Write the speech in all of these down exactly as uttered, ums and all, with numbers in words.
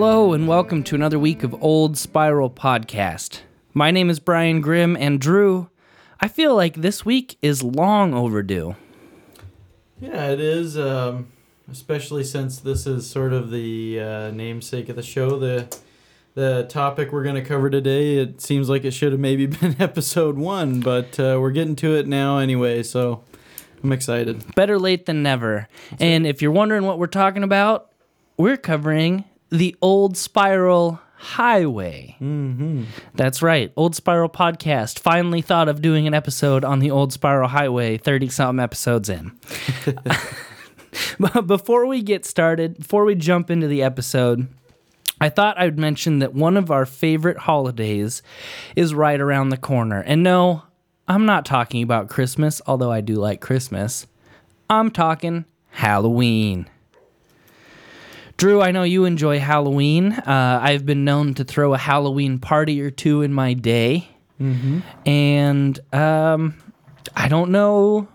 Hello and welcome to another week of Old Spiral Podcast. My name is Brian Grimm, and Drew, I feel like this week is long overdue. Yeah, it is, um, especially since this is sort of the uh, namesake of the show. The the topic we're going to cover today, it seems like it should have maybe been episode one, but uh, we're getting to it now anyway, so I'm excited. Better late than never. That's and it. If you're wondering what we're talking about, we're covering the Old Spiral Highway. Mm-hmm. That's right. Old Spiral Podcast finally thought of doing an episode on the Old Spiral Highway thirty-something episodes in. But before we get started, before we jump into the episode, I thought I would mention that one of our favorite holidays is right around the corner. And no, I'm not talking about Christmas, although I do like Christmas. I'm talking Halloween. Drew, I know you enjoy Halloween. Uh, I've been known to throw a Halloween party or two in my day. Mm-hmm. And um, I don't know.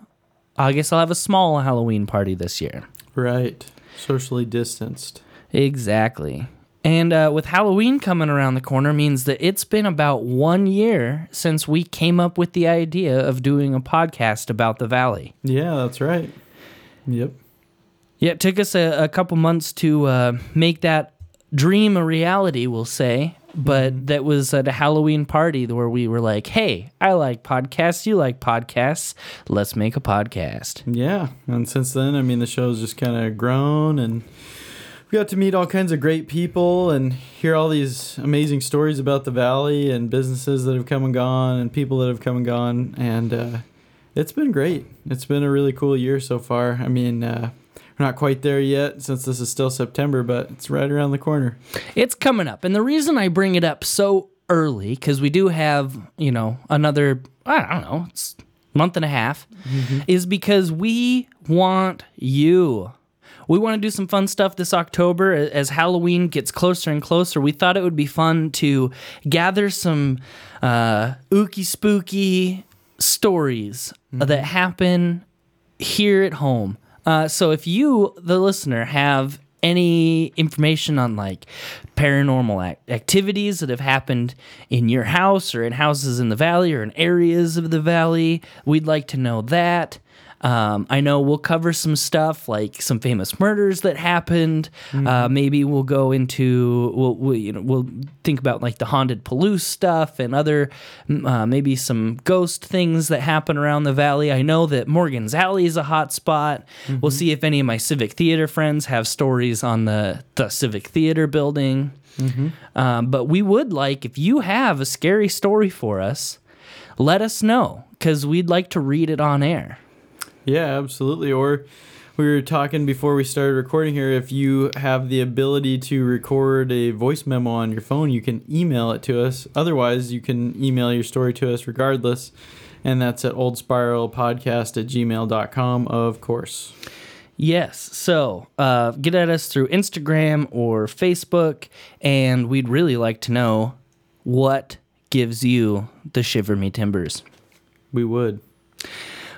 I guess I'll have a small Halloween party this year. Right. Socially distanced. Exactly. And uh, with Halloween coming around the corner means that it's been about one year since we came up with the idea of doing a podcast about the Valley. Yeah, that's right. Yep. Yeah, it took us a, a couple months to uh, make that dream a reality, we'll say, but that was at a Halloween party where we were like, hey, I like podcasts, you like podcasts, let's make a podcast. Yeah, and since then, I mean, the show's just kind of grown, and we got to meet all kinds of great people and hear all these amazing stories about the Valley and businesses that have come and gone and people that have come and gone, and uh, it's been great. It's been a really cool year so far. I mean... Uh, We're not quite there yet since this is still September, but it's right around the corner. It's coming up. And the reason I bring it up so early, because we do have, you know, another, I don't know, it's a month and a half, mm-hmm. is because we want you. We want to do some fun stuff this October. As Halloween gets closer and closer, we thought it would be fun to gather some uh, ooky spooky stories mm-hmm. that happen here at home. Uh, so if you, the listener, have any information on like paranormal act- activities that have happened in your house or in houses in the Valley or in areas of the Valley, we'd like to know that. Um, I know we'll cover some stuff like some famous murders that happened. Mm-hmm. Uh, maybe we'll go into we'll, we'll you know we'll think about like the haunted Palouse stuff and other uh, maybe some ghost things that happen around the Valley. I know that Morgan's Alley is a hot spot. Mm-hmm. We'll see if any of my civic theater friends have stories on the the civic theater building. Mm-hmm. Um, but we would like if you have a scary story for us, let us know because we'd like to read it on air. Yeah, absolutely. Or we were talking before we started recording here, if you have the ability to record a voice memo on your phone, you can email it to us. Otherwise, you can email your story to us regardless, and that's at old spiral podcast at gmail dot com, of course. Yes, so uh, get at us through Instagram or Facebook, and we'd really like to know what gives you the shiver me timbers. We would.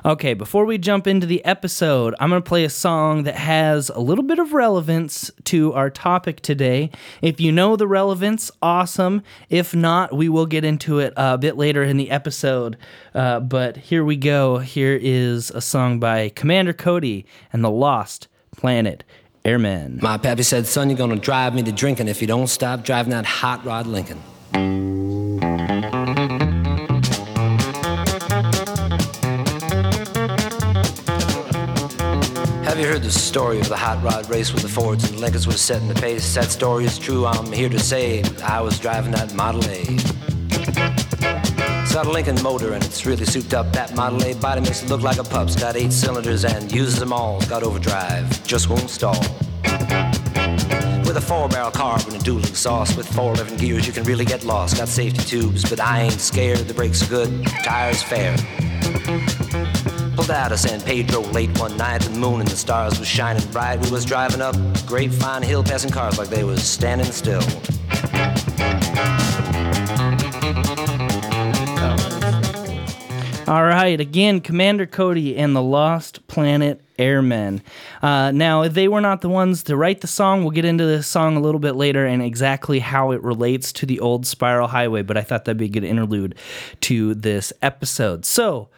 Okay, before we jump into the episode, I'm going to play a song that has a little bit of relevance to our topic today. If you know the relevance, awesome. If not, we will get into it a bit later in the episode. Uh, but here we go. Here is a song by Commander Cody and the Lost Planet Airmen. My pappy said, son, you're going to drive me to drinking if you don't stop driving that hot rod Lincoln. Have you heard the story of the hot rod race with the Fords and Lincolns was setting the pace? That story is true, I'm here to say, I was driving that Model A. It's got a Lincoln motor and it's really souped up. That Model A body makes it look like a pup. It's got eight cylinders and uses them all. It's got overdrive, just won't stall. With a four-barrel carb and a dual exhaust, with four living gears you can really get lost. Got safety tubes, but I ain't scared. The brakes are good, tires fair. Pulled out of San Pedro late one night, the moon and the stars was shining bright. We was driving up Grapevine Hill, passing cars like they was standing still. All right. Again, Commander Cody and the Lost Planet Airmen. Uh, now, they were not the ones to write the song. We'll get into this song a little bit later and exactly how it relates to the Old Spiral Highway, but I thought that'd be a good interlude to this episode. So,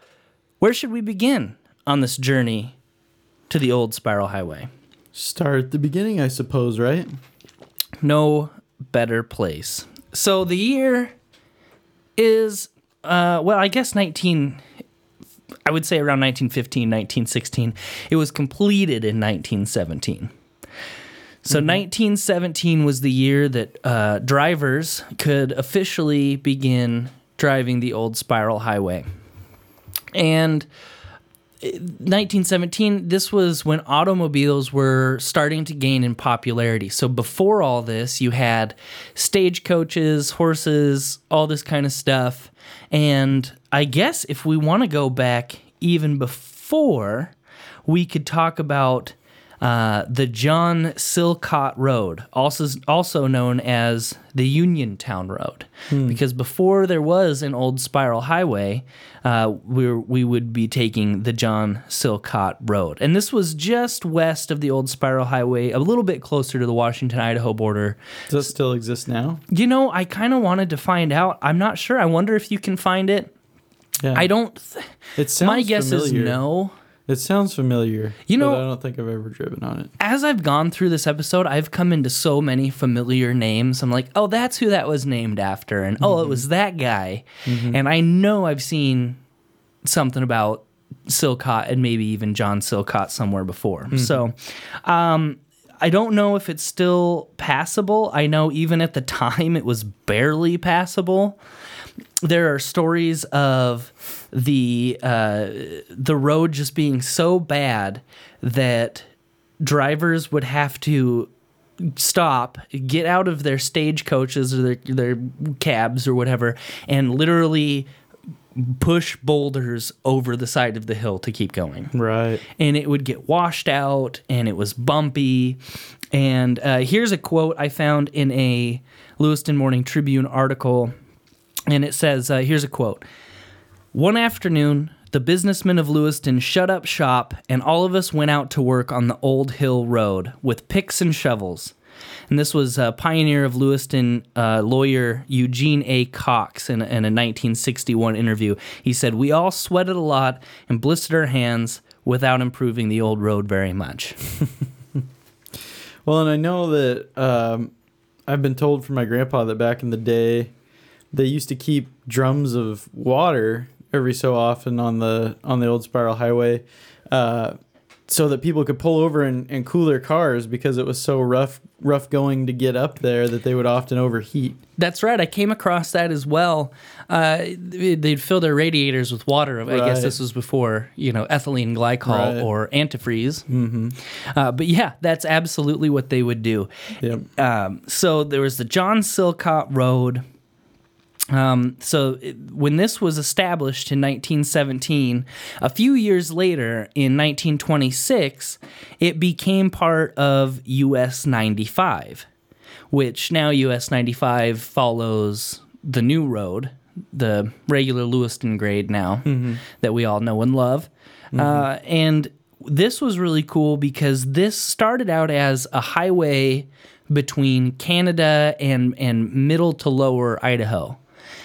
where should we begin on this journey to the Old Spiral Highway? Start at the beginning, I suppose, right? No better place. So, the year is, uh, well, I guess nineteen... I would say around nineteen fifteen, nineteen sixteen. It was completed in nineteen seventeen. So mm-hmm. nineteen seventeen was the year that uh, drivers could officially begin driving the Old Spiral Highway. And nineteen seventeen, this was when automobiles were starting to gain in popularity. So before all this, you had stagecoaches, horses, all this kind of stuff. And I guess if we want to go back even before, we could talk about uh, the John Silcott Road, also also known as the Uniontown Road. Hmm. Because before there was an Old Spiral Highway, uh, we we would be taking the John Silcott Road. And this was just west of the Old Spiral Highway, a little bit closer to the Washington-Idaho border. Does it still exist now? You know, I kind of wanted to find out. I'm not sure. I wonder if you can find it. Yeah. I don't... Th- it sounds My guess familiar. is no. It sounds familiar, you know, but I don't think I've ever driven on it. As I've gone through this episode, I've come into so many familiar names. I'm like, oh, that's who that was named after, and mm-hmm. oh, it was that guy. Mm-hmm. And I know I've seen something about Silcott and maybe even John Silcott somewhere before. Mm-hmm. So um, I don't know if it's still passable. I know even at the time it was barely passable. There are stories of the uh, the road just being so bad that drivers would have to stop, get out of their stagecoaches or their, their cabs or whatever, and literally push boulders over the side of the hill to keep going. Right. And it would get washed out, and it was bumpy. And uh, here's a quote I found in a Lewiston Morning Tribune article. And it says, uh, here's a quote. "One afternoon, the businessmen of Lewiston shut up shop, and all of us went out to work on the Old Hill Road with picks and shovels." And this was a pioneer of Lewiston uh, lawyer Eugene A. Cox in, in a nineteen sixty-one interview. He said, "We all sweated a lot and blistered our hands without improving the old road very much." Well, and I know that um, I've been told from my grandpa that back in the day, they used to keep drums of water every so often on the on the Old Spiral Highway uh, so that people could pull over and, and cool their cars because it was so rough rough going to get up there that they would often overheat. That's right. I came across that as well. Uh, they'd fill their radiators with water. I right. guess this was before, you know, ethylene glycol right. or antifreeze. Mm-hmm. Uh, but yeah, that's absolutely what they would do. Yep. Um, so there was the John Silcott Road. Um, so it, when this was established in nineteen seventeen, a few years later, in nineteen twenty-six, it became part of U S ninety-five, which now U S ninety-five follows the new road, the regular Lewiston grade now mm-hmm. that we all know and love. Mm-hmm. Uh, and this was really cool because this started out as a highway between Canada and, and middle to lower Idaho.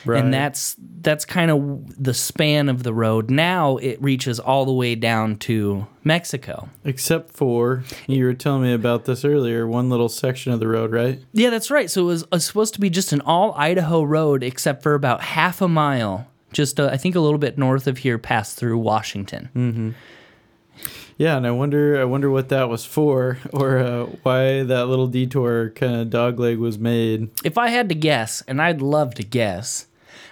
Right. And that's that's kind of the span of the road. Now it reaches all the way down to Mexico. Except for, you were telling me about this earlier, one little section of the road, right? Yeah, that's right. So it was, it was supposed to be just an all-Idaho road except for about half a mile, just a, I think a little bit north of here, past through Washington. Mm-hmm. Yeah, and I wonder I wonder what that was for or uh, why that little detour kind of dogleg was made. If I had to guess, and I'd love to guess,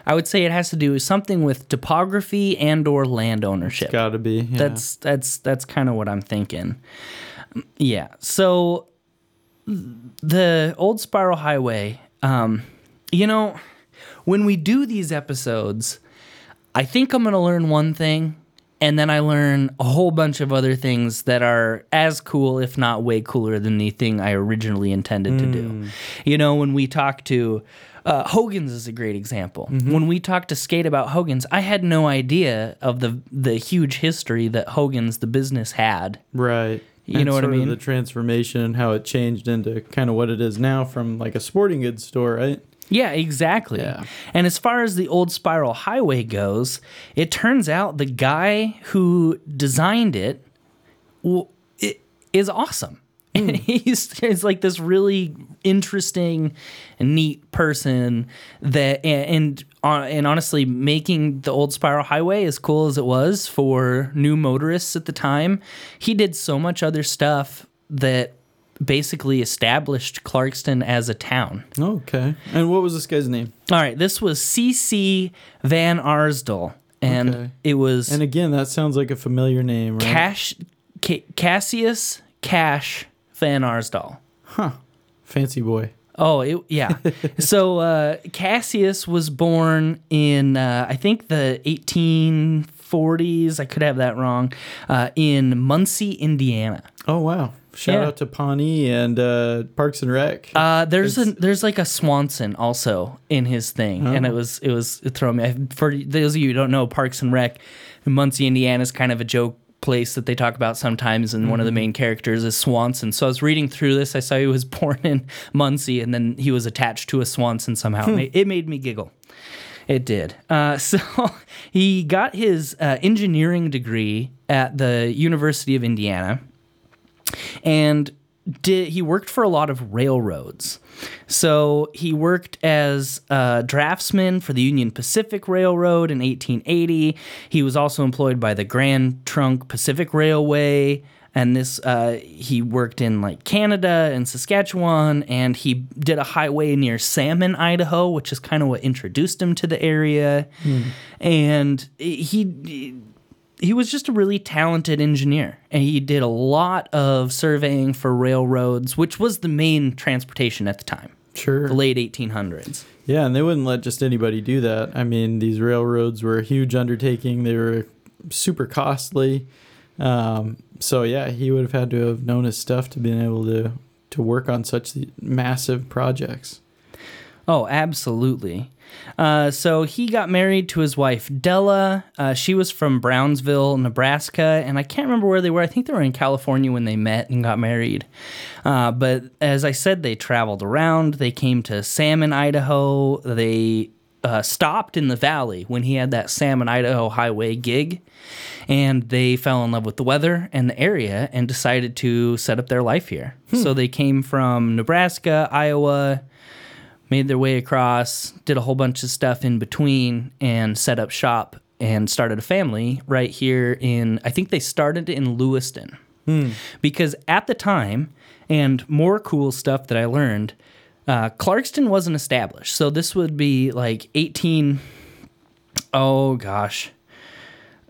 I would say it has to do with something with topography and or land ownership. It's got to be. Yeah. That's that's that's kind of what I'm thinking. Yeah. So the Old Spiral Highway, um, you know, when we do these episodes, I think I'm going to learn one thing. And then I learn a whole bunch of other things that are as cool, if not way cooler, than the thing I originally intended mm. to do. You know, when we talk to Uh, Hogan's is a great example. Mm-hmm. When we talked to Skate about Hogan's, I had no idea of the the huge history that Hogan's, the business, had. Right. You and know what I mean? Of the transformation and how it changed into kind of what it is now from like a sporting goods store, right? Yeah, exactly. Yeah. And as far as the Old Spiral Highway goes, it turns out the guy who designed it, well, it is awesome. Mm. And he's, he's like this really interesting, neat person that, and, and and honestly, making the Old Spiral Highway as cool as it was for new motorists at the time, he did so much other stuff that basically established Clarkston as a town. Okay. And what was this guy's name? All right, this was C C. Van Arsdall, and okay. it was... And again, that sounds like a familiar name, right? Cash, C- Cassius Cash Van Arsdall. Huh. Fancy boy. Oh, it, yeah. So uh, Cassius was born in, uh, I think, the eighteen forties. I could have that wrong. Uh, in Muncie, Indiana. Oh, wow. Shout yeah. out to Pawnee and uh, Parks and Rec. Uh, there's it's, a there's like a Swanson also in his thing, oh. and it was it was it threw me. I, for those of you who don't know, Parks and Rec, Muncie, Indiana is kind of a joke place that they talk about sometimes, and mm-hmm. one of the main characters is Swanson. So I was reading through this. I saw he was born in Muncie, and then he was attached to a Swanson somehow. Hmm. It made me giggle. It did. Uh, so he got his uh, engineering degree at the University of Indiana. And did, he worked for a lot of railroads. So he worked as a draftsman for the Union Pacific Railroad in eighteen eighty. He was also employed by the Grand Trunk Pacific Railway. And this, uh, he worked in like Canada and Saskatchewan, and he did a highway near Salmon, Idaho, which is kind of what introduced him to the area. Mm. And he... He was just a really talented engineer, and he did a lot of surveying for railroads, which was the main transportation at the time. Sure. The late eighteen hundreds. Yeah, and they wouldn't let just anybody do that. I mean, these railroads were a huge undertaking. They were super costly. Um, so, yeah, he would have had to have known his stuff to be able to, to work on such massive projects. Oh, absolutely. Uh, so he got married to his wife, Della. Uh, she was from Brownsville, Nebraska, and I can't remember where they were. I think they were in California when they met and got married. Uh, but as I said, they traveled around. They came to Salmon, Idaho. They uh, stopped in the valley when he had that Salmon, Idaho highway gig, and they fell in love with the weather and the area and decided to set up their life here. Hmm. So they came from Nebraska, Iowa, made their way across, did a whole bunch of stuff in between, and set up shop and started a family right here in, I think they started in Lewiston. Mm. Because at the time, and more cool stuff that I learned, uh, Clarkston wasn't established. So this would be like eighteen, oh gosh,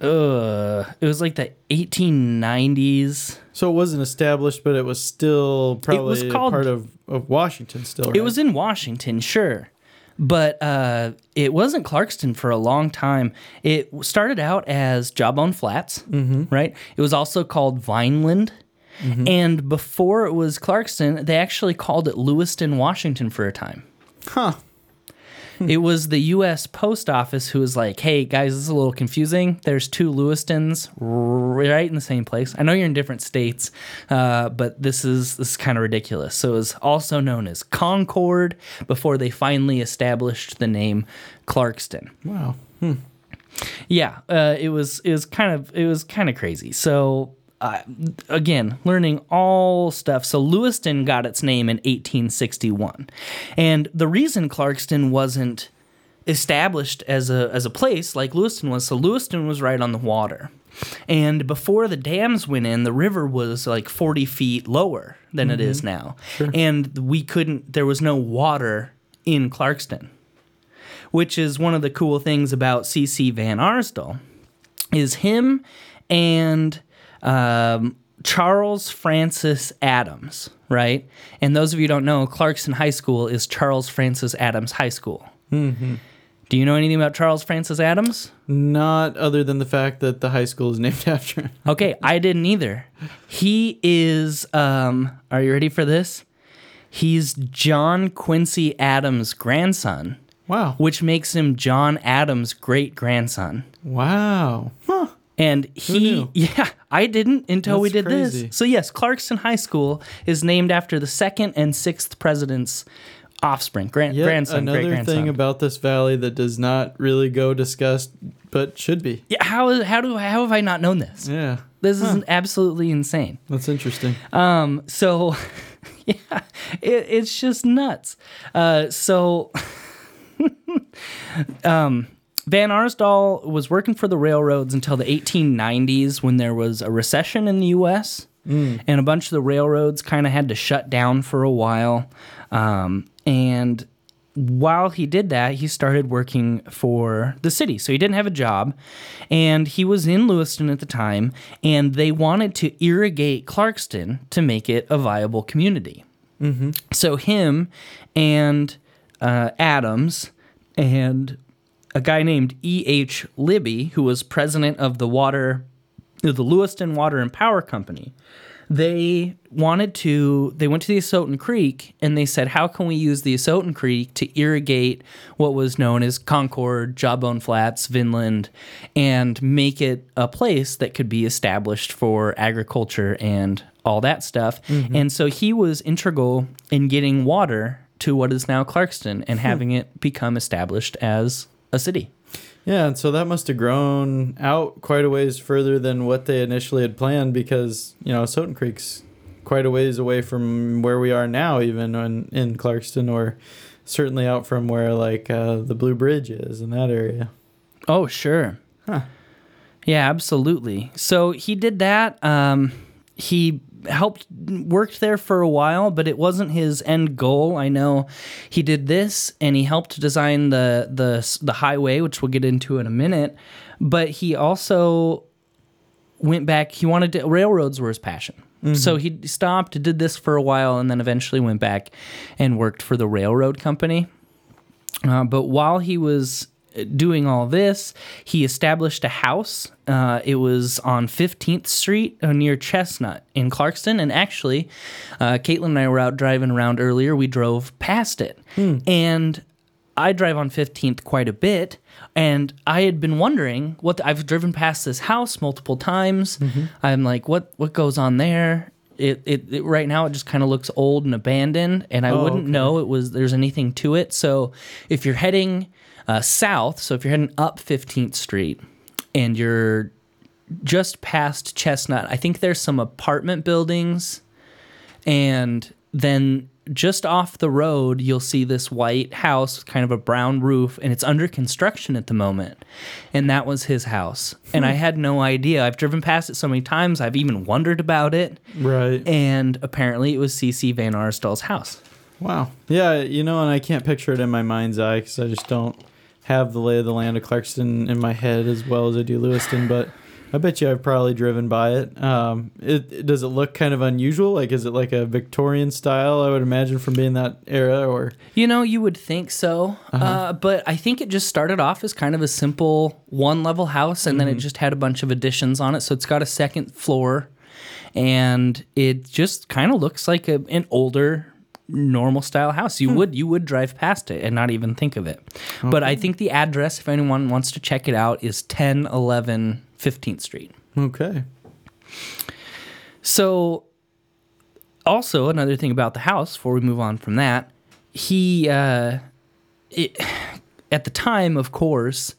uh, it was like the eighteen nineties. So it wasn't established, but it was still probably it was called, part of, of Washington still, right? It was in Washington, sure. But uh, it wasn't Clarkston for a long time. It started out as Jawbone Flats, mm-hmm. right? It was also called Vineland. Mm-hmm. And before it was Clarkston, they actually called it Lewiston, Washington for a time. Huh. It was the U S Post Office who was like, hey, guys, this is a little confusing. There's two Lewistons right in the same place. I know you're in different states, uh, but this is this is kind of ridiculous. So it was also known as Concord before they finally established the name Clarkston. Wow. Hmm. Yeah, uh, it was it was kind of it was kind of crazy. So uh, again, learning all stuff. So Lewiston got its name in eighteen sixty-one. And the reason Clarkston wasn't established as a as a place like Lewiston was, so Lewiston was right on the water. And before the dams went in, the river was like forty feet lower than mm-hmm. it is now. Sure. And we couldn't, there was no water in Clarkston, which is one of the cool things about C C. Van Arsdall, is him and... Um, Charles Francis Adams, right? And those of you who don't know, Clarkston High School is Charles Francis Adams High School. Mm-hmm. Do you know anything about Charles Francis Adams? Not other than the fact that the high school is named after him. Okay, I didn't either. He is, um, are you ready for this? He's John Quincy Adams' grandson. Wow. Which makes him John Adams' great-grandson. Wow. Huh. And he, yeah, I didn't until That's we did crazy. This. So yes, Clarkston High School is named after the second and sixth presidents' offspring, grand, yep, grandson, another great-grandson. Thing about this valley that does not really go discussed, but should be. Yeah, how how do how have I not known this? Yeah, this huh. is absolutely insane. That's interesting. Um, so yeah, it, it's just nuts. Uh, so, um. Van Arsdall was working for the railroads until the eighteen nineties when there was a recession in the U S Mm. and a bunch of the railroads kind of had to shut down for a while. Um, and while he did that, he started working for the city. So he didn't have a job, and he was in Lewiston at the time, and they wanted to irrigate Clarkston to make it a viable community. Mm-hmm. So him and uh, Adams and... a guy named E H. Libby, who was president of the water, the Lewiston Water and Power Company, they wanted to, they went to the Esoten Creek, and they said, how can we use the Esoten Creek to irrigate what was known as Concord, Jawbone Flats, Vinland, and make it a place that could be established for agriculture and all that stuff. Mm-hmm. And so he was integral in getting water to what is now Clarkston and having it become established as a city. Yeah, and so that must have grown out quite a ways further than what they initially had planned, because, you know, Esoten Creek's quite a ways away from where we are now, even in, in Clarkston, or certainly out from where, like, uh, the Blue Bridge is in that area. Oh, sure. Huh. Yeah, absolutely. So he did that. Um, he... helped worked there for a while, but it wasn't his end goal. I know he did this, and he helped design the the the highway, which we'll get into in a minute, but he also went back. He wanted to, railroads were his passion. Mm-hmm. So he stopped, did this for a while, and then eventually went back and worked for the railroad company. Uh, but while he was doing all this, he established a house. Uh, it was on fifteenth Street uh, near Chestnut in Clarkston. And actually, uh, Caitlin and I were out driving around earlier. We drove past it. Hmm. And I drive on fifteenth quite a bit. And I had been wondering what the, I've driven past this house multiple times. Mm-hmm. I'm like, what, what goes on there? It, it, it right now it just kind of looks old and abandoned. And I oh, wouldn't okay. know it was there's anything to it. So if you're heading... Uh, south, so if you're heading up fifteenth Street and you're just past Chestnut, I think there's some apartment buildings, and then just off the road you'll see this white house with kind of a brown roof, and it's under construction at the moment, and that was his house. And I had no idea. I've driven past it so many times, I've even wondered about it. Right. And apparently it was C C. Van Arsdall's house. Wow. Yeah, you know, and I can't picture it in my mind's eye because I just don't have the lay of the land of Clarkston in my head as well as I do Lewiston, but I bet you I've probably driven by it. Um, it, it does it look kind of unusual? Like, is it like a Victorian style, I would imagine, from being that era? Or you know, you would think so, uh-huh. uh, but I think it just started off as kind of a simple one-level house, and mm-hmm. then it just had a bunch of additions on it, so it's got a second floor, and it just kind of looks like a, an older... normal style house. You hmm. would you would drive past it and not even think of it. Okay. But I think the address, if anyone wants to check it out, is ten eleven fifteenth Street. Okay. So also another thing about the house before we move on from that, he uh, it, at the time, of course,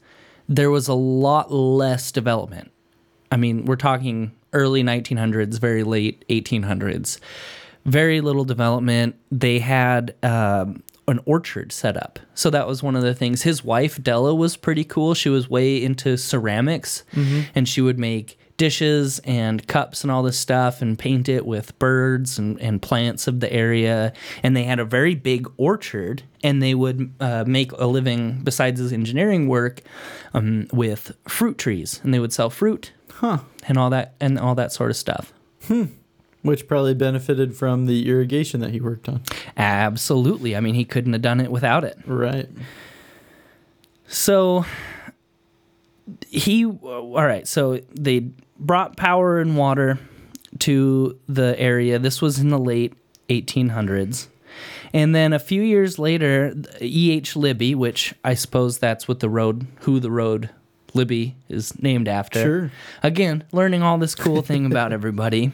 there was a lot less development. I mean, we're talking early nineteen hundreds, very late eighteen hundreds. Very little development. They had um, an orchard set up. So that was one of the things. His wife, Della, was pretty cool. She was way into ceramics, mm-hmm. and she would make dishes and cups and all this stuff and paint it with birds and, and plants of the area. And they had a very big orchard, and they would uh, make a living, besides his engineering work, um, with fruit trees. And they would sell fruit huh. and all that and all that sort of stuff. Hmm. Which probably benefited from the irrigation that he worked on. Absolutely. I mean, he couldn't have done it without it. Right. So he, all right, so they brought power and water to the area. This was in the late eighteen hundreds. And then a few years later, E H. Libby, which I suppose that's what the road, who the road Libby is named after. Sure. Again, learning all this cool thing about everybody.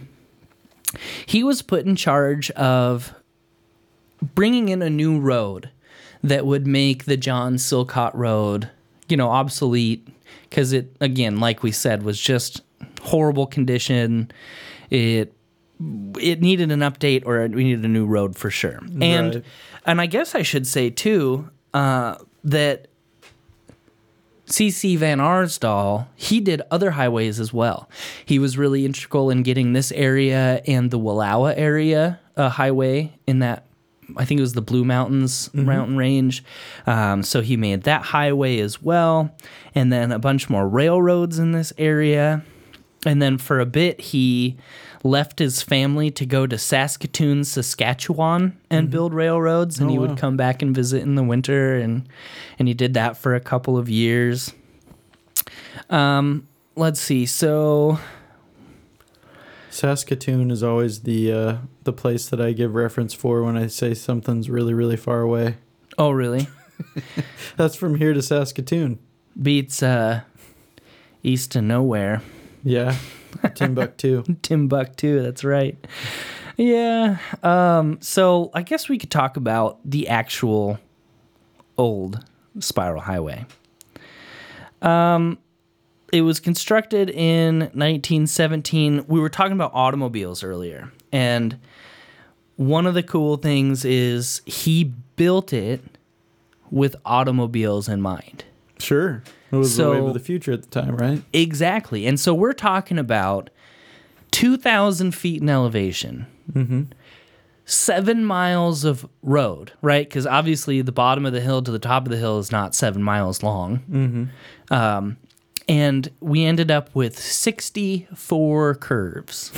He was put in charge of bringing in a new road that would make the John Silcott Road, you know, obsolete, because it, again, like we said, was just horrible condition. It it needed an update, or we needed a new road for sure. And right. and I guess I should say too uh, that C C. Van Arsdall, he did other highways as well. He was really integral in getting this area and the Wallowa area uh, highway in that. I think it was the Blue Mountains mm-hmm. mountain range. Um, so he made that highway as well. And then a bunch more railroads in this area. And then for a bit, he left his family to go to Saskatoon, Saskatchewan and mm-hmm. build railroads. And oh, he would wow. come back and visit in the winter. And, and he did that for a couple of years. Um, let's see. So... Saskatoon is always the uh, the place that I give reference for when I say something's really, really far away. Oh, really? That's from here to Saskatoon. Beats uh, east to nowhere. Yeah, Timbuktu. Timbuktu, that's right. Yeah, um, so I guess we could talk about the actual old Spiral Highway. Um. It was constructed in nineteen seventeen. We were talking about automobiles earlier. And one of the cool things is he built it with automobiles in mind. Sure. It was so, the wave of the future at the time, right? Exactly. And so we're talking about two thousand feet in elevation, mm-hmm. seven miles of road, right? Because obviously the bottom of the hill to the top of the hill is not seven miles long. Mm-hmm. Um And we ended up with sixty-four curves.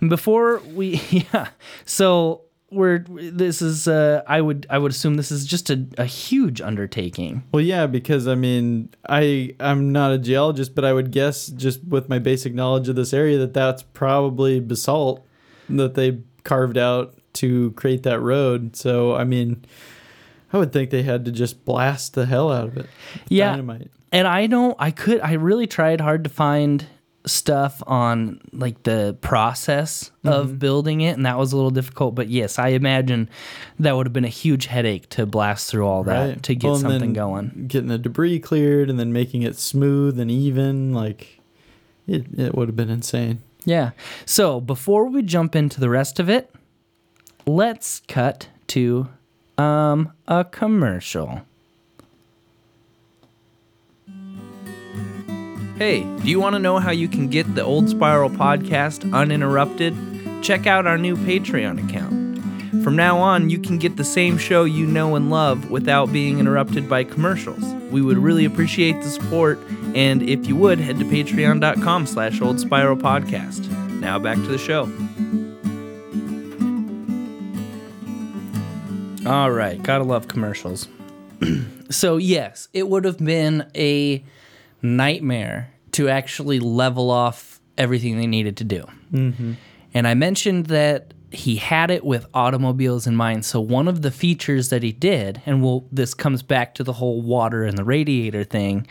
And before we, yeah, so we're, this is, uh, I would, I would assume this is just a, a huge undertaking. Well, yeah, because I mean, I, I'm not a geologist, but I would guess just with my basic knowledge of this area that that's probably basalt that they carved out to create that road. So, I mean, I would think they had to just blast the hell out of it. Yeah. Dynamite. And I don't, I could, I really tried hard to find stuff on like the process mm-hmm. of building it, and that was a little difficult. But yes, I imagine that would have been a huge headache to blast through all that right. to get well, something going. Getting the debris cleared and then making it smooth and even, like it, it would have been insane. Yeah. So before we jump into the rest of it, let's cut to um, a commercial. Hey, do you want to know how you can get the Old Spiral Podcast uninterrupted? Check out our new Patreon account. From now on, you can get the same show you know and love without being interrupted by commercials. We would really appreciate the support, and if you would, head to patreon.com slash Old Spiral Podcast. Now back to the show. All right, gotta love commercials. So yes, it would have been a... nightmare to actually level off everything they needed to do. Mm-hmm. And I mentioned that he had it with automobiles in mind. So one of the features that he did, and we'll, this comes back to the whole water and the radiator thing,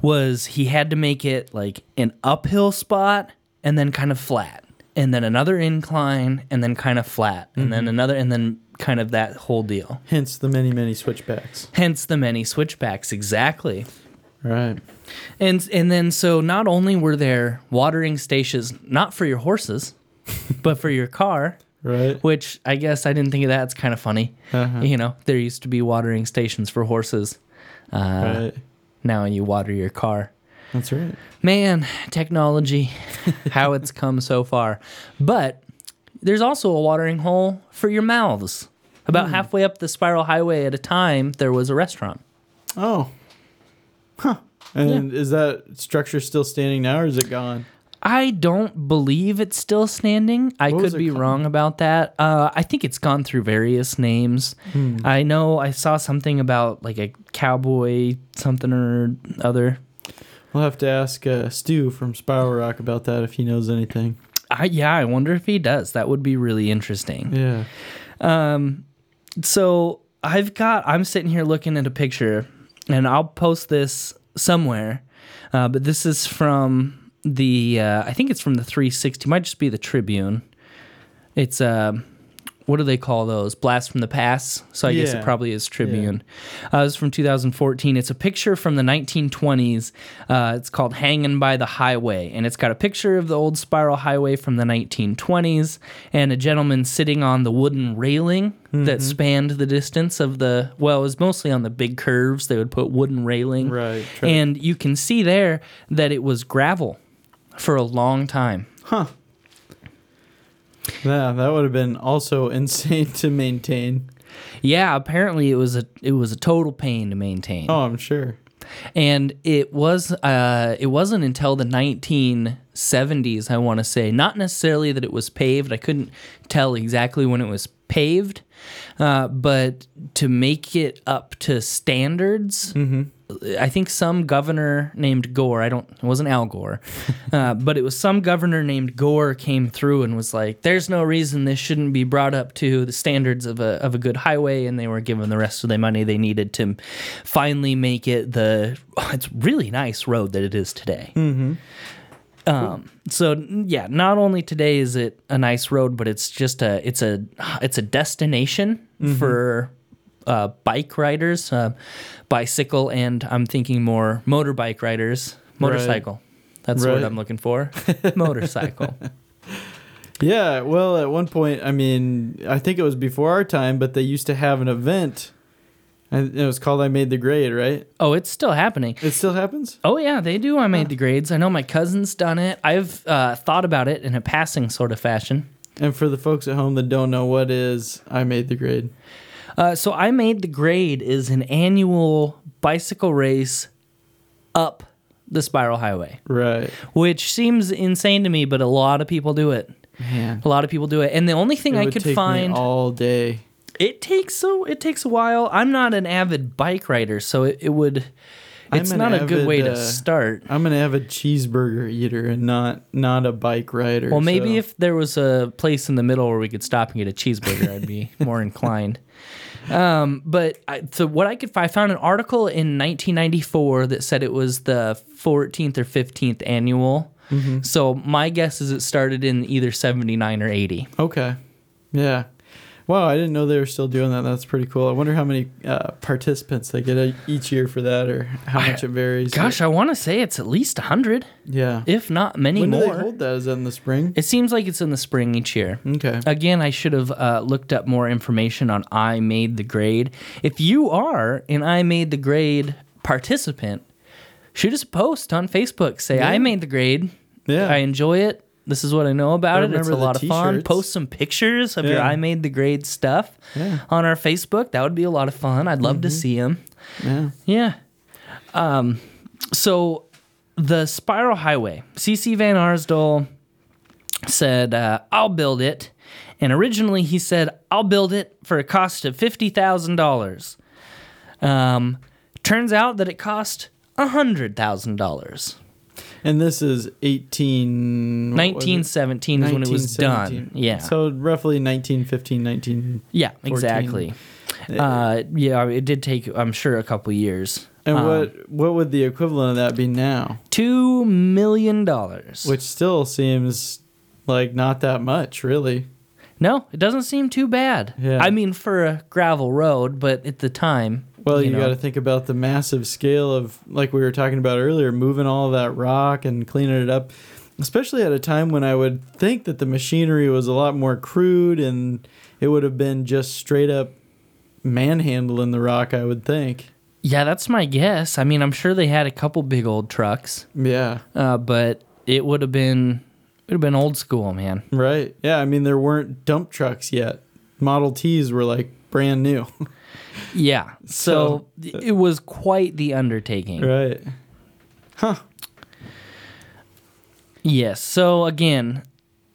was he had to make it like an uphill spot and then kind of flat, and then another incline and then kind of flat, mm-hmm. and then another, and then kind of that whole deal. Hence the many, many switchbacks. Hence the many switchbacks, exactly. Right. And and then so not only were there watering stations, not for your horses, but for your car. Right. Which I guess I didn't think of that. It's kind of funny. Uh-huh. You know, there used to be watering stations for horses. Uh, right. Now you water your car. That's right. Man, technology, how it's come so far. But there's also a watering hole for your mouths. About mm. halfway up the Spiral Highway at a time, there was a restaurant. Oh, huh. And yeah. Is that structure still standing now, or is it gone? I don't believe it's still standing. I what could be called? Wrong about that. Uh, I think it's gone through various names. Hmm. I know I saw something about like a cowboy something or other. We'll have to ask uh, Stu from Spiral Rock about that if he knows anything. I, yeah, I wonder if he does. That would be really interesting. Yeah. Um, so I've got, I'm sitting here looking at a picture, and I'll post this somewhere, uh, but this is from the, uh, I think it's from the three sixty, might just be the Tribune. It's, uh, what do they call those? Blast from the Past? So I yeah. guess it probably is Tribune. Yeah. Uh, it's from two thousand fourteen. It's a picture from the nineteen twenties. Uh, it's called Hanging by the Highway. And it's got a picture of the old Spiral Highway from the nineteen twenties and a gentleman sitting on the wooden railing mm-hmm. that spanned the distance of the... Well, it was mostly on the big curves. They would put wooden railing. Right. True. And you can see there that it was gravel for a long time. Huh. Yeah, that would have been also insane to maintain. Yeah, apparently it was a it was a total pain to maintain. Oh, I'm sure. And it was uh it wasn't until the nineteen seventies, I want to say, not necessarily that it was paved. I couldn't tell exactly when it was paved, uh, but to make it up to standards. Mm-hmm. I think some governor named Gore, I don't, it wasn't Al Gore, uh, but it was some governor named Gore came through and was like, there's no reason this shouldn't be brought up to the standards of a of a good highway, and they were given the rest of the money they needed to finally make it the, oh, it's really nice road that it is today. Mm-hmm. Um, so yeah, not only today is it a nice road, but it's just a, it's a, it's a destination mm-hmm. for Uh, bike riders, uh, bicycle, and I'm thinking more motorbike riders. Motorcycle. Right. That's right. What I'm looking for. Motorcycle. Yeah, well, at one point, I mean, I think it was before our time, but they used to have an event, and it was called I Made the Grade, right? Oh, it's still happening. It still happens? Oh, yeah, they do I Made huh. the Grades. I know my cousin's done it. I've uh, thought about it in a passing sort of fashion. And for the folks at home that don't know, what is I Made the Grade? Uh, so I Made the Grade is an annual bicycle race up the Spiral Highway. Right. Which seems insane to me, but a lot of people do it. Man. A lot of people do it. And the only thing it I would could take find me all day. It takes so it takes a while. I'm not an avid bike rider, so it, it would it's not avid, a good way to uh, start. I'm an avid cheeseburger eater and not, not a bike rider. Well, maybe so. If there was a place in the middle where we could stop and get a cheeseburger, I'd be more inclined. Um, but I, so what I could find, I found an article in nineteen ninety-four that said it was the fourteenth or fifteenth annual. Mm-hmm. So my guess is it started in either seventy-nine or eighty. Okay. Yeah. Wow, I didn't know they were still doing that. That's pretty cool. I wonder how many uh, participants they get a, each year for that, or how much I, it varies. Gosh, I want to say it's at least one hundred. Yeah. If not many when more. When do they hold that? Is that in the spring? It seems like it's in the spring each year. Okay. Again, I should have uh, looked up more information on I Made the Grade. If you are an I Made the Grade participant, shoot us a post on Facebook. Say, yeah. I Made the Grade. Yeah. I enjoy it. This is what I know about I it. It's a lot t-shirts. Of fun. Post some pictures of yeah. your I Made the Grade stuff yeah. on our Facebook. That would be a lot of fun. I'd love mm-hmm. to see them. Yeah. Yeah. Um, so the Spiral Highway. C C. Van Arsdall said, uh, I'll build it. And originally he said, I'll build it for a cost of fifty thousand dollars. Um, turns out that it cost one hundred thousand dollars. And this is eighteen... nineteen seventeen is when it was done. Yeah. So roughly nineteen fifteen, nineteen fourteen. Yeah, exactly. Uh, yeah, it did take, I'm sure, a couple years. And um, what what would the equivalent of that be now? two million dollars. Which still seems like not that much, really. No, it doesn't seem too bad. Yeah. I mean, for a gravel road, but at the time... Well, you, you know. got to think about the massive scale of, like we were talking about earlier, moving all that rock and cleaning it up, especially at a time when I would think that the machinery was a lot more crude and it would have been just straight up manhandling the rock, I would think. Yeah, that's my guess. I mean, I'm sure they had a couple big old trucks. Yeah. Uh, but it would have been, it would have been old school, man. Right. Yeah, I mean, there weren't dump trucks yet. Model Ts were like brand new. Yeah, so, so it was quite the undertaking. Right. Huh. Yes, so again,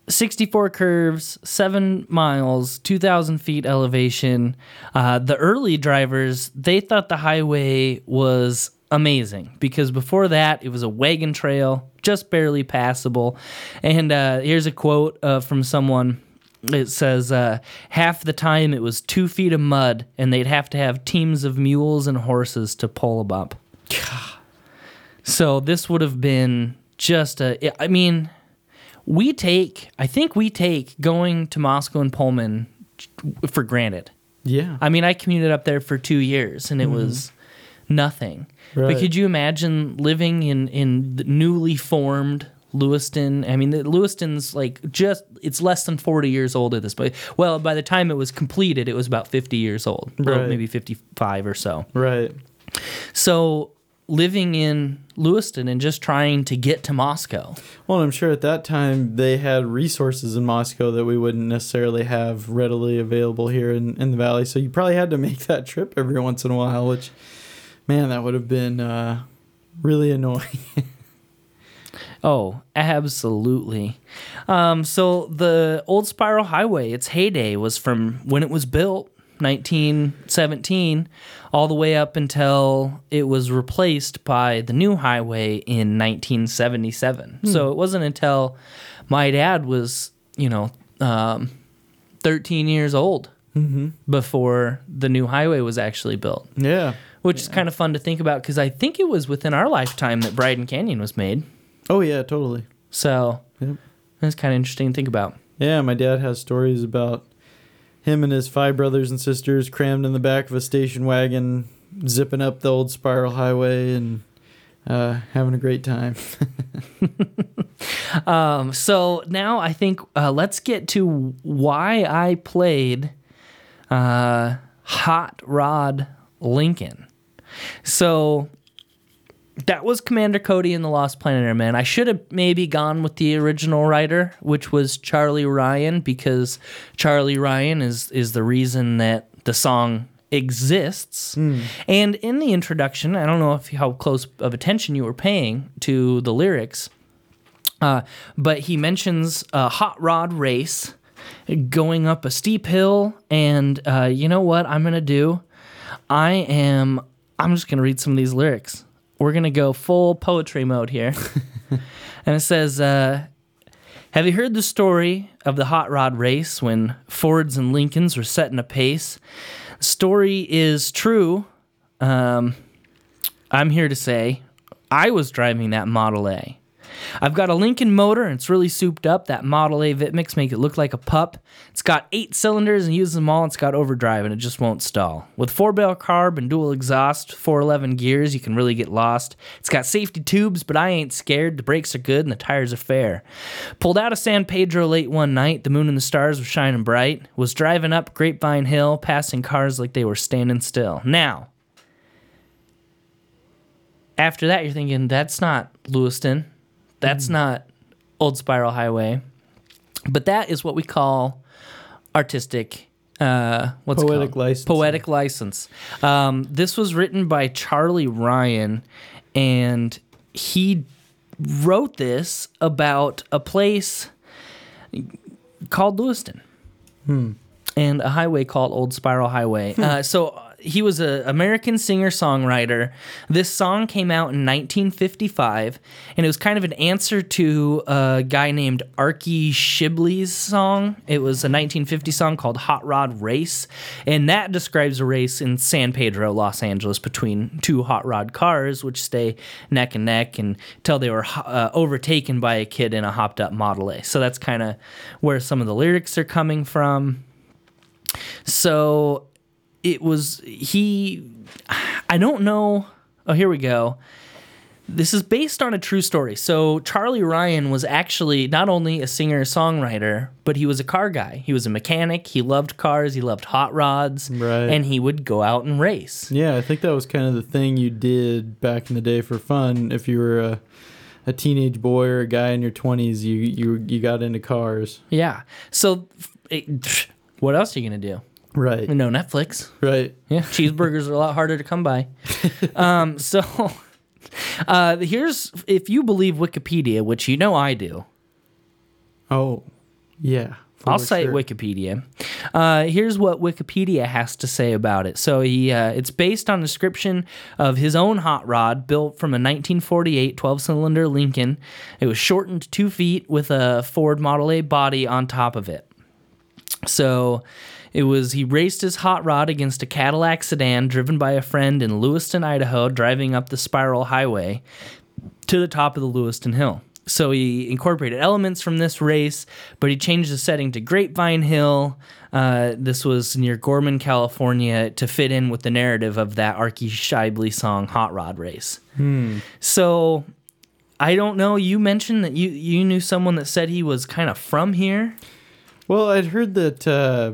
sixty-four curves, seven miles, two thousand feet elevation. Uh, the early drivers, they thought the highway was amazing because before that, it was a wagon trail, just barely passable. And uh, here's a quote uh, from someone. It says uh, half the time it was two feet of mud, and they'd have to have teams of mules and horses to pull them up. God. So this would have been just a... I mean, we take... I think we take going to Moscow and Pullman for granted. Yeah. I mean, I commuted up there for two years, and it mm. was nothing. Right. But could you imagine living in, in the newly formed... Lewiston, I mean, Lewiston's like just, it's less than forty years old at this point. Well, by the time it was completed, it was about fifty years old, right. Maybe fifty-five or so. Right. So living in Lewiston and just trying to get to Moscow. Well, I'm sure at that time they had resources in Moscow that we wouldn't necessarily have readily available here in, in the valley. So you probably had to make that trip every once in a while, which, man, that would have been uh, really annoying. Oh, absolutely. Um, so the Old Spiral Highway, its heyday was from when it was built, nineteen seventeen, all the way up until it was replaced by the new highway in nineteen seventy-seven. Hmm. So it wasn't until my dad was, you know, um, thirteen years old mm-hmm. before the new highway was actually built. Yeah. Which yeah. is kind of fun to think about because I think it was within our lifetime that Bryden Canyon was made. Oh, yeah, totally. So yep. that's kind of interesting to think about. Yeah, my dad has stories about him and his five brothers and sisters crammed in the back of a station wagon, zipping up the Old Spiral Highway and uh, having a great time. um, so now I think uh, let's get to why I played uh, Hot Rod Lincoln. So... that was Commander Cody and the Lost Planet Airmen. I should have maybe gone with the original writer, which was Charlie Ryan, because Charlie Ryan is is the reason that the song exists. Mm. And in the introduction, I don't know if how close of attention you were paying to the lyrics, uh, but he mentions a hot rod race going up a steep hill, and uh, you know what I'm going to do? I am, I'm just going to read some of these lyrics. We're going to go full poetry mode here. And it says, uh, have you heard the story of the hot rod race when Fords and Lincolns were setting a pace? The story is true. Um, I'm here to say I was driving that Model A. I've got a Lincoln motor, and it's really souped up. That Model A Vitmix make it look like a pup. It's got eight cylinders, and uses them all. It's got overdrive, and it just won't stall. With four-barrel carb and dual exhaust, four eleven gears, you can really get lost. It's got safety tubes, but I ain't scared. The brakes are good, and the tires are fair. Pulled out of San Pedro late one night. The moon and the stars were shining bright. Was driving up Grapevine Hill, passing cars like they were standing still. Now, after that, you're thinking, that's not Lewiston. That's not Old Spiral Highway, but that is what we call artistic, uh, what's poetic it called? license. Poetic license. Um, this was written by Charlie Ryan, and he wrote this about a place called Lewiston hmm. and a highway called Old Spiral Highway. Hmm. Uh, so he was an American singer-songwriter. This song came out in nineteen fifty-five, and it was kind of an answer to a guy named Arkie Shibley's song. It was a nineteen fifty song called Hot Rod Race, and that describes a race in San Pedro, Los Angeles, between two hot rod cars, which stay neck and neck until they were uh, overtaken by a kid in a hopped-up Model A. So that's kind of where some of the lyrics are coming from. So... It was, he, I don't know, oh, here we go. This is based on a true story. So Charlie Ryan was actually not only a singer-songwriter, but he was a car guy. He was a mechanic, he loved cars, he loved hot rods, right. and he would go out and race. Yeah, I think that was kind of the thing you did back in the day for fun. If you were a, a teenage boy or a guy in your twenties, you, you, you got into cars. Yeah, so it, what else are you going to do? Right. No Netflix. Right. Yeah. Cheeseburgers are a lot harder to come by. Um, so uh, here's, if you believe Wikipedia, which you know I do. Oh, yeah. I'll cite sure. Wikipedia. Uh, here's what Wikipedia has to say about it. So he, uh, it's based on a description of his own hot rod built from a nineteen forty-eight twelve-cylinder Lincoln. It was shortened two feet with a Ford Model A body on top of it. So it was, he raced his hot rod against a Cadillac sedan driven by a friend in Lewiston, Idaho, driving up the Spiral Highway to the top of the Lewiston Hill. So he incorporated elements from this race, but he changed the setting to Grapevine Hill. Uh, this was near Gorman, California, to fit in with the narrative of that Arkie Shibley song, Hot Rod Race. Hmm. So I don't know. You mentioned that you, you knew someone that said he was kind of from here. Well, I'd heard that, uh,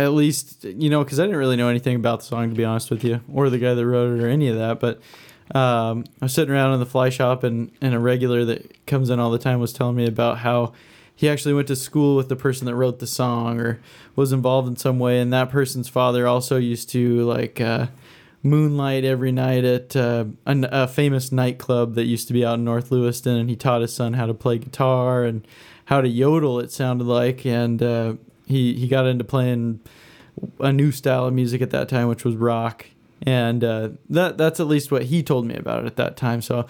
at least, you know, because I didn't really know anything about the song, to be honest with you, or the guy that wrote it or any of that, but... Um, I was sitting around in the fly shop, and, and a regular that comes in all the time was telling me about how he actually went to school with the person that wrote the song or was involved in some way. And that person's father also used to like uh, moonlight every night at uh, a, a famous nightclub that used to be out in North Lewiston. And he taught his son how to play guitar and how to yodel, it sounded like. And uh, he, he got into playing a new style of music at that time, which was rock. And uh, that that's at least what he told me about it at that time. So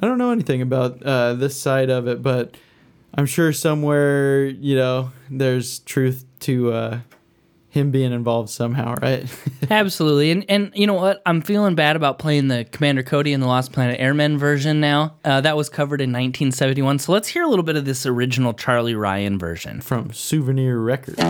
I don't know anything about uh, this side of it, but I'm sure somewhere, you know, there's truth to uh, him being involved somehow, right? Absolutely. And and you know what? I'm feeling bad about playing the Commander Cody and the Lost Planet Airmen version now. Uh, that was covered in nineteen seventy-one. So let's hear a little bit of this original Charlie Ryan version. From Souvenir Records.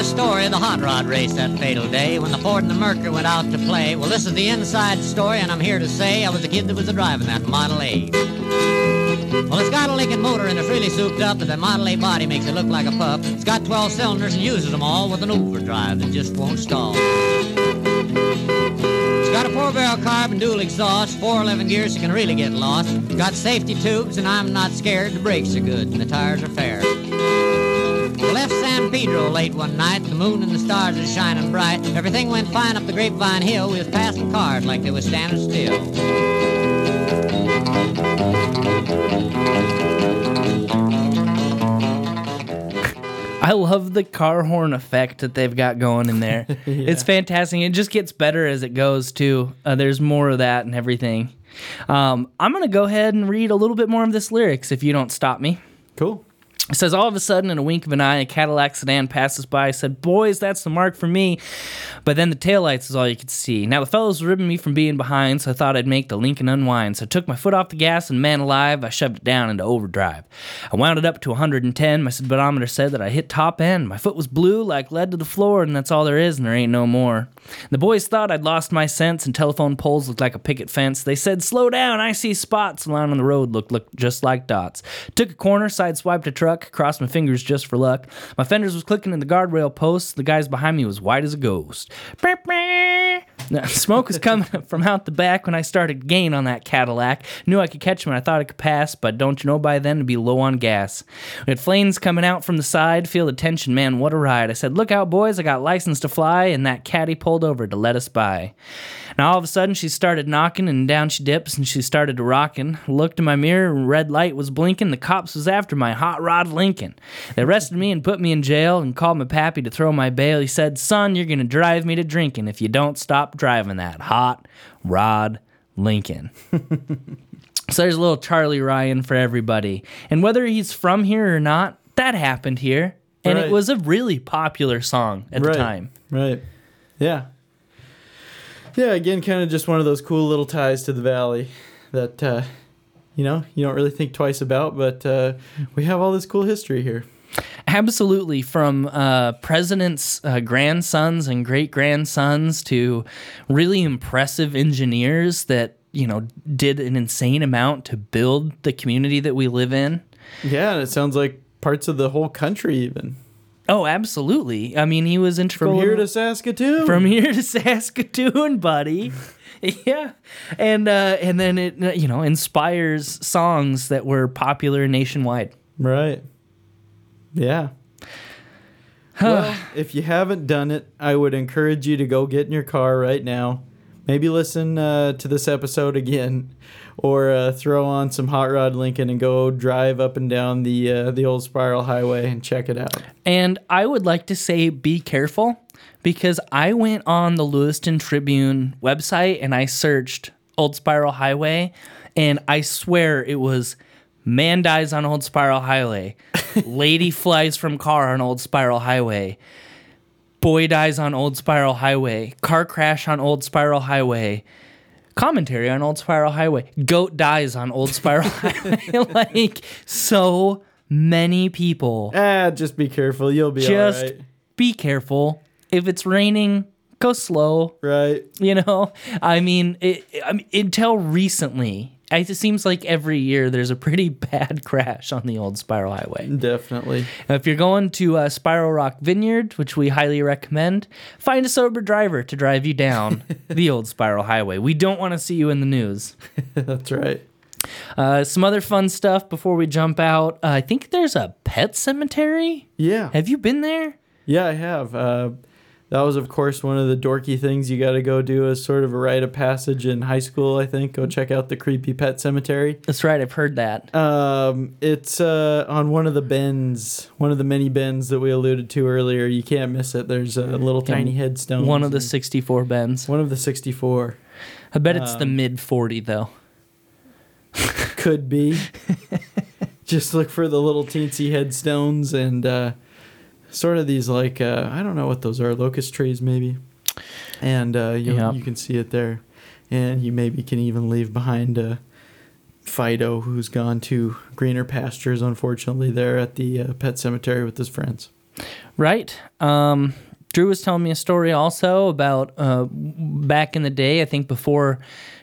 Story of the hot rod race that fatal day when the Ford and the Mercury went out to play. Well, this is the inside story, and I'm here to say I was the kid that was a driving that Model A. Well, it's got a Lincoln motor and it's really souped up, but that Model A body makes it look like a pup. It's got twelve cylinders and uses them all with an overdrive that just won't stall. It's got a four-barrel carb and dual exhaust, four eleven gears that can really get lost. It's got safety tubes, and I'm not scared. The brakes are good and the tires are fair. We left San Pedro late one night, the moon and the stars are shining bright. Everything went fine up the Grapevine Hill. We was passing cars like they was standing still. I love the car horn effect that they've got going in there. Yeah. It's fantastic. It just gets better as it goes, too. Uh, there's more of that and everything. Um, I'm going to go ahead and read a little bit more of this lyrics if you don't stop me. Cool. It says, all of a sudden, in a wink of an eye, a Cadillac sedan passes by. I said, boys, that's the mark for me. But then the taillights is all you could see. Now, the fellows were ribbing me from being behind, so I thought I'd make the Lincoln unwind. So I took my foot off the gas, and man alive, I shoved it down into overdrive. I wound it up to one hundred ten. My speedometer said that I hit top end. My foot was blue like lead to the floor, and that's all there is, and there ain't no more. The boys thought I'd lost my sense, and telephone poles looked like a picket fence. They said, slow down, I see spots. The line on the road looked, looked just like dots. Took a corner, sideswiped a truck. Crossed my fingers just for luck. My fenders was clicking in the guardrail posts. The guys behind me was white as a ghost. Now, smoke was coming up from out the back when I started gain on that Cadillac. Knew I could catch him and I thought I could pass, but don't you know by then to be low on gas. We had flames coming out from the side. Feel the tension, man, what a ride. I said, look out, boys, I got license to fly, and that caddy pulled over to let us by. Now all of a sudden she started knocking, and down she dips, and she started to rockin'. Looked in my mirror, red light was blinking. The cops was after my hot rod Lincoln. They arrested me and put me in jail and called my pappy to throw my bail. He said, son, you're going to drive me to drinking if you don't stop driving that hot rod Lincoln. So there's a little Charlie Ryan for everybody. And whether he's from here or not, that happened here. And right. It was a really popular song at right. the time. Right. Yeah. Yeah, again, kind of just one of those cool little ties to the valley that... Uh, You know, you don't really think twice about, but uh, we have all this cool history here. Absolutely, from uh, presidents' uh, grandsons and great-grandsons to really impressive engineers that, you know, did an insane amount to build the community that we live in. Yeah, and it sounds like parts of the whole country even. Oh, absolutely. I mean, he was integral. From here to Saskatoon. From here to Saskatoon, buddy. Yeah, and uh, and then it, you know, inspires songs that were popular nationwide. Right. Yeah. Well, if you haven't done it, I would encourage you to go get in your car right now. maybe listen uh, to this episode again, or uh, throw on some Hot Rod Lincoln and go drive up and down the uh, the Old Spiral Highway and check it out. And I would like to say be careful, because I went on the Lewiston Tribune website and I searched Old Spiral Highway, and I swear it was man dies on Old Spiral Highway, lady flies from car on Old Spiral Highway, boy dies on Old Spiral Highway, car crash on Old Spiral Highway, commentary on Old Spiral Highway, goat dies on Old Spiral Highway. Like, so many people. Ah, just be careful. You'll be all right. Just be careful. If it's raining, go slow. Right. You know, I mean, it, I mean, until recently, it seems like every year there's a pretty bad crash on the Old Spiral Highway. Definitely. Now, if you're going to uh, Spiral Rock Vineyard, which we highly recommend, find a sober driver to drive you down the Old Spiral Highway. We don't want to see you in the news. That's right. Uh, some other fun stuff before we jump out. Uh, I think there's a pet cemetery. Yeah. Have you been there? Yeah, I have. Uh, that was, of course, one of the dorky things you got to go do as sort of a rite of passage in high school, I think. Go check out the creepy pet cemetery. That's right. I've heard that. Um, it's uh, on one of the bends, one of the many bends that we alluded to earlier. You can't miss it. There's a little tiny headstone. One of the sixty-four bends. One of the sixty-four. I bet it's um, the mid forties, though. Could be. Just look for the little teensy headstones and... Uh, Sort of these, like, uh, I don't know what those are, locust trees maybe. And uh, you yep. you can see it there. And you maybe can even leave behind uh, Fido, who's gone to greener pastures, unfortunately, there at the uh, pet cemetery with his friends. Right. Um, Drew was telling me a story also about uh, back in the day, I think before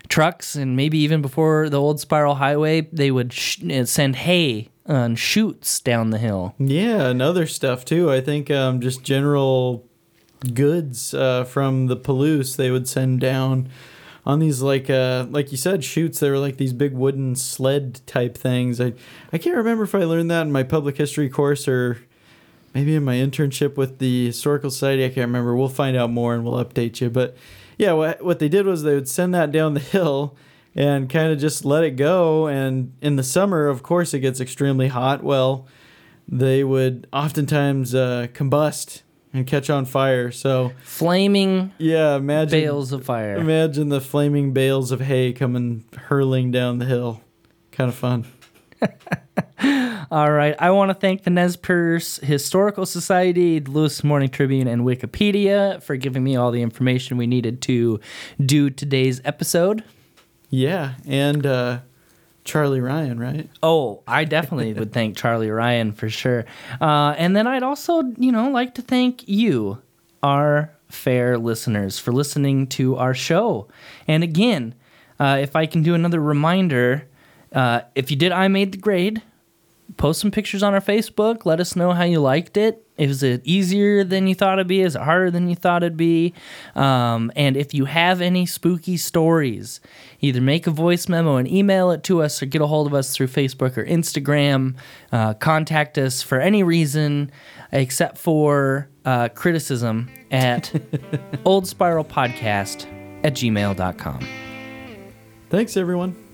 trucks and maybe even before the Old Spiral Highway, they would sh- send hay on chutes down the hill. Yeah, and other stuff too. I think um, just general goods uh, from the Palouse they would send down on these, like uh, like you said, chutes. They were like these big wooden sled type things. I I can't remember if I learned that in my public history course or maybe in my internship with the Historical Society. I can't remember. We'll find out more and we'll update you. But yeah, what what they did was they would send that down the hill and kind of just let it go. And in the summer, of course, it gets extremely hot. Well, they would oftentimes uh, combust and catch on fire. So flaming yeah, imagine, bales of fire. Imagine the flaming bales of hay coming hurling down the hill. Kind of fun. All right. I want to thank the Nez Perce Historical Society, the Lewiston Morning Tribune, and Wikipedia for giving me all the information we needed to do today's episode. Yeah, and uh, Charlie Ryan, right? Oh, I definitely would thank Charlie Ryan for sure. Uh, and then I'd also, you know, like to thank you, our fair listeners, for listening to our show. And again, uh, if I can do another reminder, uh, if you did I Made the Grade, post some pictures on our Facebook. Let us know how you liked it. Is it easier than you thought it'd be? Is it harder than you thought it'd be? Um, and if you have any spooky stories, either make a voice memo and email it to us or get a hold of us through Facebook or Instagram. Uh, contact us for any reason except for uh, criticism at oldspiralpodcast at gmail dot com. Thanks, everyone.